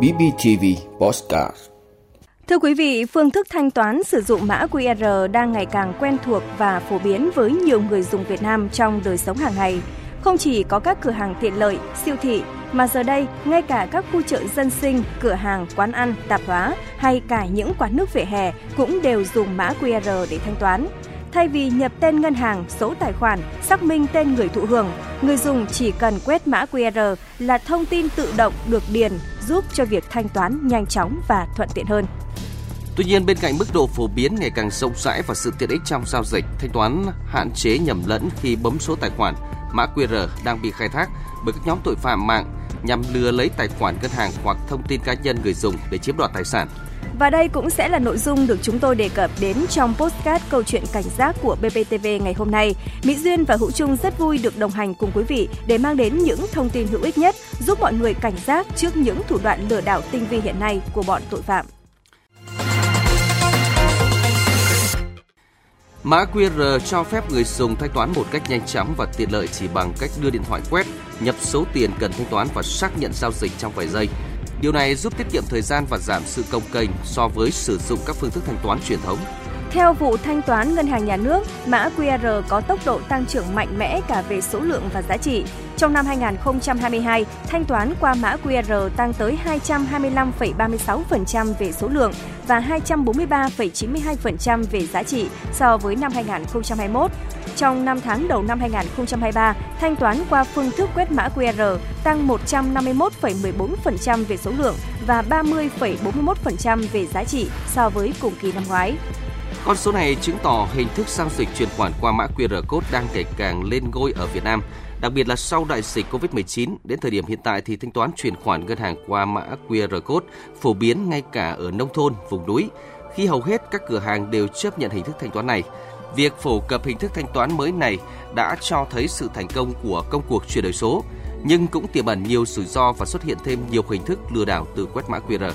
BTV Podcast. Thưa quý vị, phương thức thanh toán sử dụng mã QR đang ngày càng quen thuộc và phổ biến với nhiều người dùng Việt Nam trong đời sống hàng ngày. Không chỉ có các cửa hàng tiện lợi, siêu thị, mà giờ đây, ngay cả các khu chợ dân sinh, cửa hàng, quán ăn, tạp hóa hay cả những quán nước vỉa hè cũng đều dùng mã QR để thanh toán. Thay vì nhập tên ngân hàng, số tài khoản, xác minh tên người thụ hưởng, người dùng chỉ cần quét mã QR là thông tin tự động được điền, giúp cho việc thanh toán nhanh chóng và thuận tiện hơn. Tuy nhiên, bên cạnh mức độ phổ biến ngày càng rộng rãi và sự tiện ích trong giao dịch, thanh toán hạn chế nhầm lẫn khi bấm số tài khoản, mã QR đang bị khai thác bởi các nhóm tội phạm mạng nhằm lừa lấy tài khoản ngân hàng hoặc thông tin cá nhân người dùng để chiếm đoạt tài sản. Và đây cũng sẽ là nội dung được chúng tôi đề cập đến trong podcast Câu chuyện cảnh giác của BTV ngày hôm nay. Mỹ Duyên và Hữu Trung rất vui được đồng hành cùng quý vị để mang đến những thông tin hữu ích nhất, giúp mọi người cảnh giác trước những thủ đoạn lừa đảo tinh vi hiện nay của bọn tội phạm. Mã QR cho phép người dùng thanh toán một cách nhanh chóng và tiện lợi chỉ bằng cách đưa điện thoại quét, nhập số tiền cần thanh toán và xác nhận giao dịch trong vài giây. Điều này giúp tiết kiệm thời gian và giảm sự cồng kềnh so với sử dụng các phương thức thanh toán truyền thống. Theo vụ thanh toán Ngân hàng Nhà nước, mã QR có tốc độ tăng trưởng mạnh mẽ cả về số lượng và giá trị. Trong năm 2022, thanh toán qua mã QR tăng tới 225,36% về số lượng và 243,92% về giá trị so với năm 2021. Trong 5 tháng đầu năm 2023, thanh toán qua phương thức quét mã QR tăng 151,14% về số lượng và 30,41% về giá trị so với cùng kỳ năm ngoái. Con số này chứng tỏ hình thức giao dịch chuyển khoản qua mã QR code đang ngày càng lên ngôi ở Việt Nam. Đặc biệt là sau đại dịch Covid-19, đến thời điểm hiện tại thì thanh toán chuyển khoản ngân hàng qua mã QR code phổ biến ngay cả ở nông thôn, vùng núi, khi hầu hết các cửa hàng đều chấp nhận hình thức thanh toán này. Việc phổ cập hình thức thanh toán mới này đã cho thấy sự thành công của công cuộc chuyển đổi số, nhưng cũng tiềm ẩn nhiều rủi ro và xuất hiện thêm nhiều hình thức lừa đảo từ quét mã QR.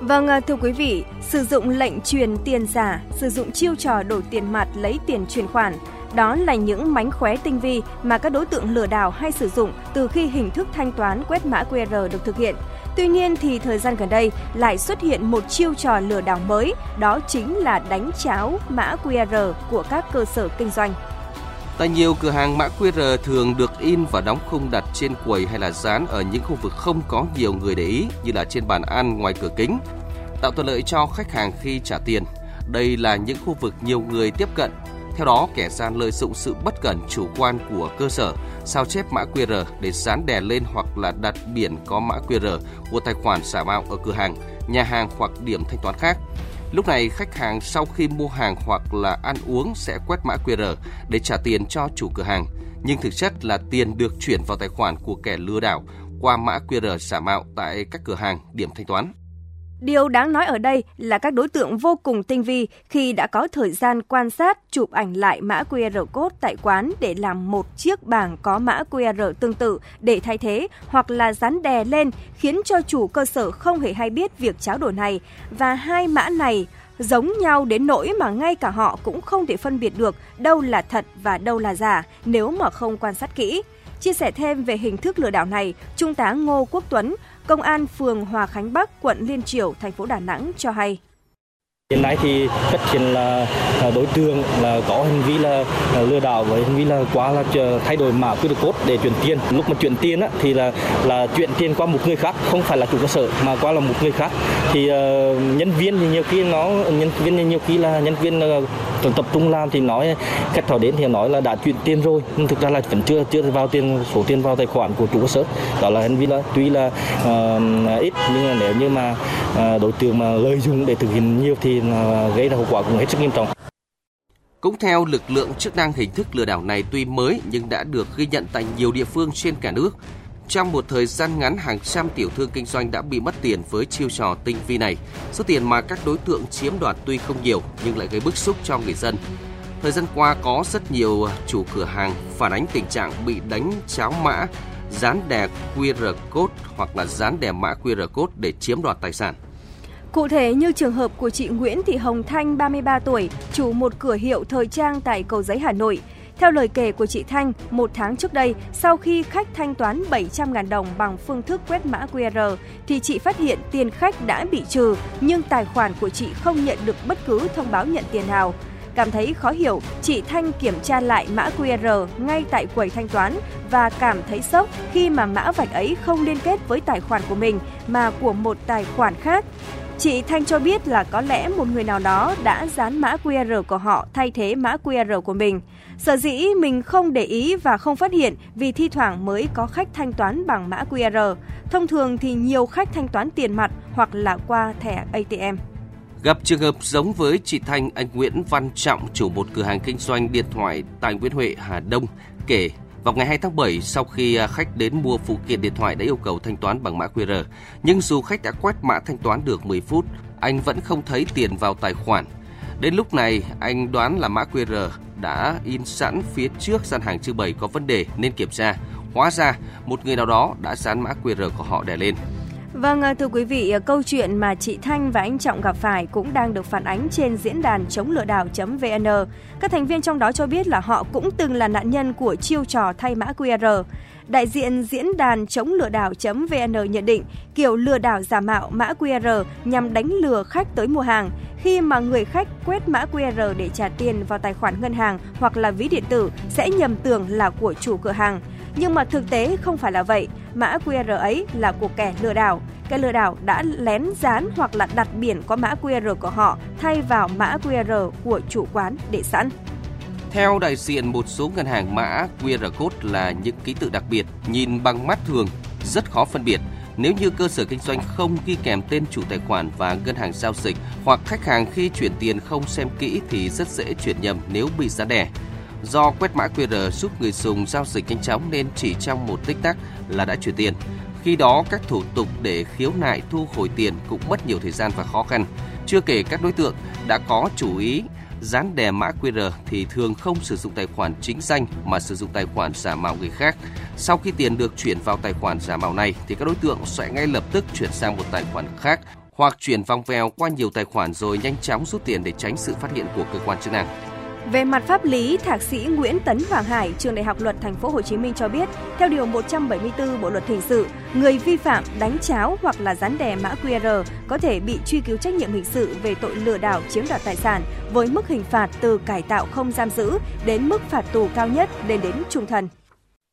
Vâng, thưa quý vị, sử dụng lệnh truyền tiền giả, sử dụng chiêu trò đổi tiền mặt lấy tiền chuyển khoản, đó là những mánh khóe tinh vi mà các đối tượng lừa đảo hay sử dụng từ khi hình thức thanh toán quét mã QR được thực hiện. Tuy nhiên thì thời gian gần đây lại xuất hiện một chiêu trò lừa đảo mới, đó chính là đánh tráo mã QR của các cơ sở kinh doanh. Tại nhiều cửa hàng, mã QR thường được in và đóng khung đặt trên quầy hay là dán ở những khu vực không có nhiều người để ý như là trên bàn ăn, ngoài cửa kính, tạo thuận lợi cho khách hàng khi trả tiền. Đây là những khu vực nhiều người tiếp cận. Theo đó, kẻ gian lợi dụng sự bất cẩn chủ quan của cơ sở, sao chép mã QR để dán đè lên hoặc là đặt biển có mã QR của tài khoản giả mạo ở cửa hàng, nhà hàng hoặc điểm thanh toán khác. Lúc này, khách hàng sau khi mua hàng hoặc là ăn uống sẽ quét mã QR để trả tiền cho chủ cửa hàng, nhưng thực chất là tiền được chuyển vào tài khoản của kẻ lừa đảo qua mã QR giả mạo tại các cửa hàng, điểm thanh toán. Điều đáng nói ở đây là các đối tượng vô cùng tinh vi khi đã có thời gian quan sát, chụp ảnh lại mã QR code tại quán để làm một chiếc bảng có mã QR tương tự để thay thế hoặc là dán đè lên, khiến cho chủ cơ sở không hề hay biết việc tráo đổi này. Và hai mã này giống nhau đến nỗi mà ngay cả họ cũng không thể phân biệt được đâu là thật và đâu là giả nếu mà không quan sát kỹ. Chia sẻ thêm về hình thức lừa đảo này, Trung tá Ngô Quốc Tuấn, Công an phường Hòa Khánh Bắc, quận Liên Chiểu, thành phố Đà Nẵng cho hay. Hiện nay thì phát hiện là đối tượng là có hành vi là lừa đảo với hành vi là quá là thay đổi mã QR code để chuyển tiền. Lúc mà chuyển tiền á, thì là chuyển tiền qua một người khác, không phải là chủ cơ sở mà qua là một người khác. Thì nhân viên tập trung làm thì nói khách họ đến thì nói là đã chuyển tiền rồi, nhưng thực ra là vẫn chưa vào số tiền vào tài khoản của chủ cơ sở. Đó là hành vi là tuy là ít nhưng mà nếu như mà đối tượng mà lợi dụng để thực hiện nhiều thì gây ra hậu quả cũng hết sức nghiêm trọng. Cũng theo lực lượng chức năng, hình thức lừa đảo này tuy mới nhưng đã được ghi nhận tại nhiều địa phương trên cả nước. Trong một thời gian ngắn, hàng trăm tiểu thương kinh doanh đã bị mất tiền với chiêu trò tinh vi này. Số tiền mà các đối tượng chiếm đoạt tuy không nhiều nhưng lại gây bức xúc cho người dân. Thời gian qua có rất nhiều chủ cửa hàng phản ánh tình trạng bị đánh tráo mã, dán đè QR code hoặc là dán đè mã QR code để chiếm đoạt tài sản. Cụ thể như trường hợp của chị Nguyễn Thị Hồng Thanh, 33 tuổi, chủ một cửa hiệu thời trang tại Cầu Giấy, Hà Nội. Theo lời kể của chị Thanh, một tháng trước đây, sau khi khách thanh toán 700.000 đồng bằng phương thức quét mã QR, thì chị phát hiện tiền khách đã bị trừ, nhưng tài khoản của chị không nhận được bất cứ thông báo nhận tiền nào. Cảm thấy khó hiểu, chị Thanh kiểm tra lại mã QR ngay tại quầy thanh toán và cảm thấy sốc khi mà mã vạch ấy không liên kết với tài khoản của mình mà của một tài khoản khác. Chị Thanh cho biết là có lẽ một người nào đó đã dán mã QR của họ thay thế mã QR của mình. Sở dĩ mình không để ý và không phát hiện vì thi thoảng mới có khách thanh toán bằng mã QR. Thông thường thì nhiều khách thanh toán tiền mặt hoặc là qua thẻ ATM. Gặp trường hợp giống với chị Thanh, anh Nguyễn Văn Trọng, chủ một cửa hàng kinh doanh điện thoại tại Nguyễn Huệ, Hà Đông, kể vào ngày 2 tháng 7, sau khi khách đến mua phụ kiện điện thoại đã yêu cầu thanh toán bằng mã QR. Nhưng dù khách đã quét mã thanh toán được 10 phút, anh vẫn không thấy tiền vào tài khoản. Đến lúc này, anh đoán là mã QR đã in sẵn phía trước gian hàng trưng bày có vấn đề nên kiểm tra. Hóa ra, một người nào đó đã dán mã QR của họ đè lên. Vâng, thưa quý vị, câu chuyện mà chị Thanh và anh Trọng gặp phải cũng đang được phản ánh trên diễn đàn chống lừa đảo.vn. Các thành viên trong đó cho biết là họ cũng từng là nạn nhân của chiêu trò thay mã QR. Đại diện diễn đàn chống lừa đảo.vn nhận định kiểu lừa đảo giả mạo mã QR nhằm đánh lừa khách tới mua hàng. Khi mà người khách quét mã QR để trả tiền vào tài khoản ngân hàng hoặc là ví điện tử sẽ nhầm tưởng là của chủ cửa hàng. Nhưng mà thực tế không phải là vậy, mã QR ấy là của kẻ lừa đảo. Kẻ lừa đảo đã lén dán hoặc là đặt biển có mã QR của họ thay vào mã QR của chủ quán để sẵn. Theo đại diện một số ngân hàng, mã QR code là những ký tự đặc biệt, nhìn bằng mắt thường rất khó phân biệt. Nếu như cơ sở kinh doanh không ghi kèm tên chủ tài khoản và ngân hàng giao dịch hoặc khách hàng khi chuyển tiền không xem kỹ thì rất dễ chuyển nhầm nếu bị giá đè. Do quét mã QR giúp người dùng giao dịch nhanh chóng nên chỉ trong một tích tắc là đã chuyển tiền. Khi đó các thủ tục để khiếu nại thu hồi tiền cũng mất nhiều thời gian và khó khăn. Chưa kể các đối tượng đã có chủ ý dán đè mã QR thì thường không sử dụng tài khoản chính danh mà sử dụng tài khoản giả mạo người khác. Sau khi tiền được chuyển vào tài khoản giả mạo này thì các đối tượng sẽ ngay lập tức chuyển sang một tài khoản khác hoặc chuyển vòng vèo qua nhiều tài khoản rồi nhanh chóng rút tiền để tránh sự phát hiện của cơ quan chức năng. Về mặt pháp lý, thạc sĩ Nguyễn Tấn Hoàng Hải, trường Đại học Luật Thành phố Hồ Chí Minh cho biết, theo điều 174 Bộ luật Hình sự, người vi phạm đánh tráo hoặc là dán đè mã QR có thể bị truy cứu trách nhiệm hình sự về tội lừa đảo chiếm đoạt tài sản với mức hình phạt từ cải tạo không giam giữ đến mức phạt tù cao nhất lên đến trung thân.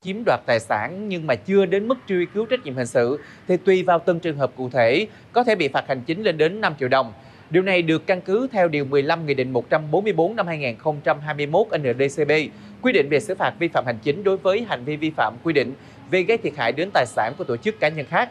Chiếm đoạt tài sản nhưng mà chưa đến mức truy cứu trách nhiệm hình sự thì tùy vào từng trường hợp cụ thể có thể bị phạt hành chính lên đến 5 triệu đồng. Điều này được căn cứ theo Điều 15 Nghị định 144 năm 2021 NĐ-CB quy định về xử phạt vi phạm hành chính đối với hành vi vi phạm quy định về gây thiệt hại đến tài sản của tổ chức cá nhân khác.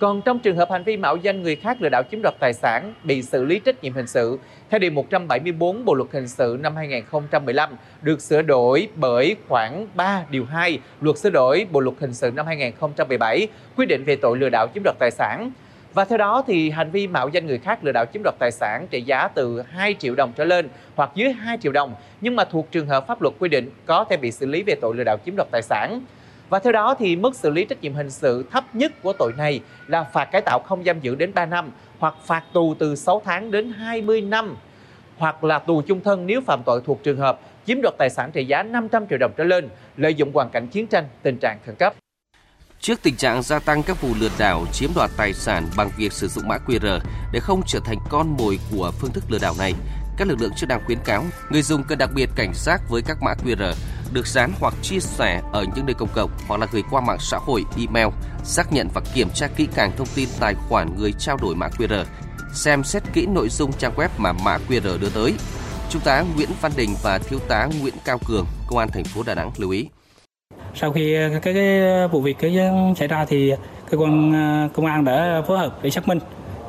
Còn trong trường hợp hành vi mạo danh người khác lừa đảo chiếm đoạt tài sản bị xử lý trách nhiệm hình sự theo Điều 174 Bộ luật Hình sự năm 2015 được sửa đổi bởi khoản 3 Điều 2 Luật sửa đổi Bộ luật Hình sự năm 2017 quy định về tội lừa đảo chiếm đoạt tài sản. Và theo đó thì hành vi mạo danh người khác lừa đảo chiếm đoạt tài sản trị giá từ 2 triệu đồng trở lên hoặc dưới 2 triệu đồng nhưng mà thuộc trường hợp pháp luật quy định có thể bị xử lý về tội lừa đảo chiếm đoạt tài sản. Và theo đó thì mức xử lý trách nhiệm hình sự thấp nhất của tội này là phạt cải tạo không giam giữ đến 3 năm hoặc phạt tù từ 6 tháng đến 20 năm hoặc là tù chung thân nếu phạm tội thuộc trường hợp chiếm đoạt tài sản trị giá 500 triệu đồng trở lên, lợi dụng hoàn cảnh chiến tranh, tình trạng khẩn cấp. Trước tình trạng gia tăng các vụ lừa đảo chiếm đoạt tài sản bằng việc sử dụng mã QR để không trở thành con mồi của phương thức lừa đảo này, các lực lượng chức năng khuyến cáo người dùng cần đặc biệt cảnh giác với các mã QR được dán hoặc chia sẻ ở những nơi công cộng hoặc là gửi qua mạng xã hội, email, xác nhận và kiểm tra kỹ càng thông tin tài khoản người trao đổi mã QR, xem xét kỹ nội dung trang web mà mã QR đưa tới. Trung tá Nguyễn Văn Đình và Thiếu tá Nguyễn Cao Cường, Công an thành phố Đà Nẵng lưu ý. Sau khi cái vụ việc xảy ra thì cơ quan công an đã phối hợp để xác minh.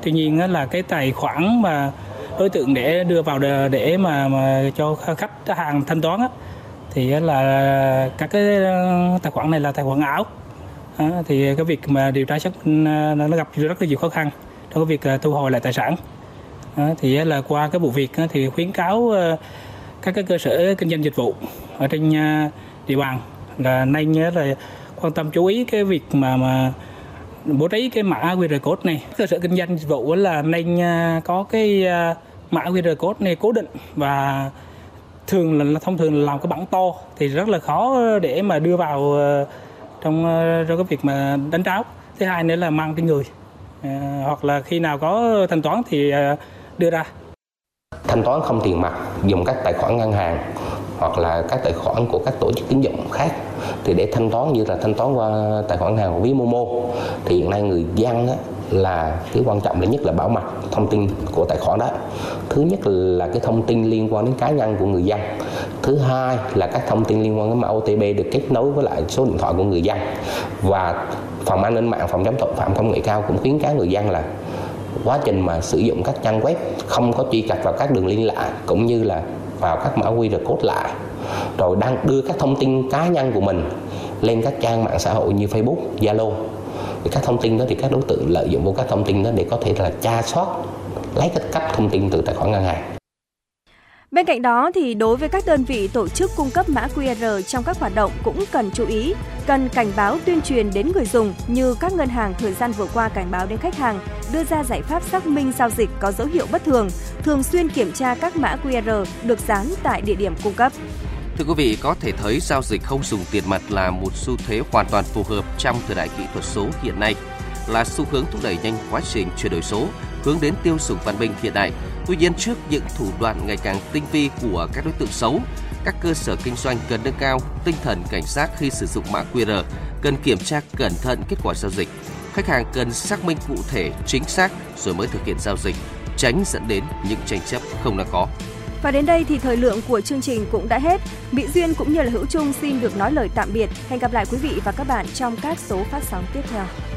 Tuy nhiên là cái tài khoản mà đối tượng để đưa vào để mà cho khách hàng thanh toán thì là các cái tài khoản này là tài khoản ảo. Thì cái việc mà điều tra xác minh nó gặp rất là nhiều khó khăn trong cái việc thu hồi lại tài sản. Thì là qua cái vụ việc thì khuyến cáo các cái cơ sở kinh doanh dịch vụ ở trên địa bàn là nên nhớ là quan tâm chú ý cái việc mà bố trí cái mã QR code này. Cơ sở kinh doanh dịch vụ là nên có cái mã QR code này cố định và thông thường làm cái bảng to thì rất là khó để mà đưa vào trong cái việc mà đánh tráo. Thứ hai nữa là mang trên người, hoặc là khi nào có thanh toán thì đưa ra. Thanh toán không tiền mặt dùng các tài khoản ngân hàng hoặc là các tài khoản của các tổ chức tín dụng khác thì để thanh toán, như là thanh toán qua tài khoản hàng ví Momo, thì hiện nay người dân á, là cái quan trọng lớn nhất là bảo mật thông tin của tài khoản đó. Thứ nhất là cái thông tin liên quan đến cá nhân của người dân. Thứ hai là các thông tin liên quan đến mã OTP được kết nối với lại số điện thoại của người dân. Và phòng an ninh mạng, phòng chống tội phạm công nghệ cao cũng khuyến cáo người dân là quá trình mà sử dụng các trang web không có truy cập vào các đường link lạ, cũng như là vào các mã QR code lạ, rồi đang đưa các thông tin cá nhân của mình lên các trang mạng xã hội như Facebook, Zalo. Các thông tin đó thì các đối tượng lợi dụng vào các thông tin đó để có thể là tra soát, lấy các cấp thông tin từ tài khoản ngân hàng. Bên cạnh đó thì đối với các đơn vị tổ chức cung cấp mã QR trong các hoạt động cũng cần chú ý, cần cảnh báo tuyên truyền đến người dùng, như các ngân hàng thời gian vừa qua cảnh báo đến khách hàng đưa ra giải pháp xác minh giao dịch có dấu hiệu bất thường, thường xuyên kiểm tra các mã QR được dán tại địa điểm cung cấp. Thưa quý vị, có thể thấy giao dịch không dùng tiền mặt là một xu thế hoàn toàn phù hợp trong thời đại kỹ thuật số hiện nay, là xu hướng thúc đẩy nhanh quá trình chuyển đổi số, hướng đến tiêu dùng văn minh hiện đại. Tuy nhiên, trước những thủ đoạn ngày càng tinh vi của các đối tượng xấu, các cơ sở kinh doanh cần nâng cao tinh thần cảnh giác khi sử dụng mã QR, cần kiểm tra cẩn thận kết quả giao dịch. Khách hàng cần xác minh cụ thể, chính xác rồi mới thực hiện giao dịch, tránh dẫn đến những tranh chấp không đáng có. Và đến đây thì thời lượng của chương trình cũng đã hết. Mỹ Duyên cũng như là Hữu Trung xin được nói lời tạm biệt. Hẹn gặp lại quý vị và các bạn trong các số phát sóng tiếp theo.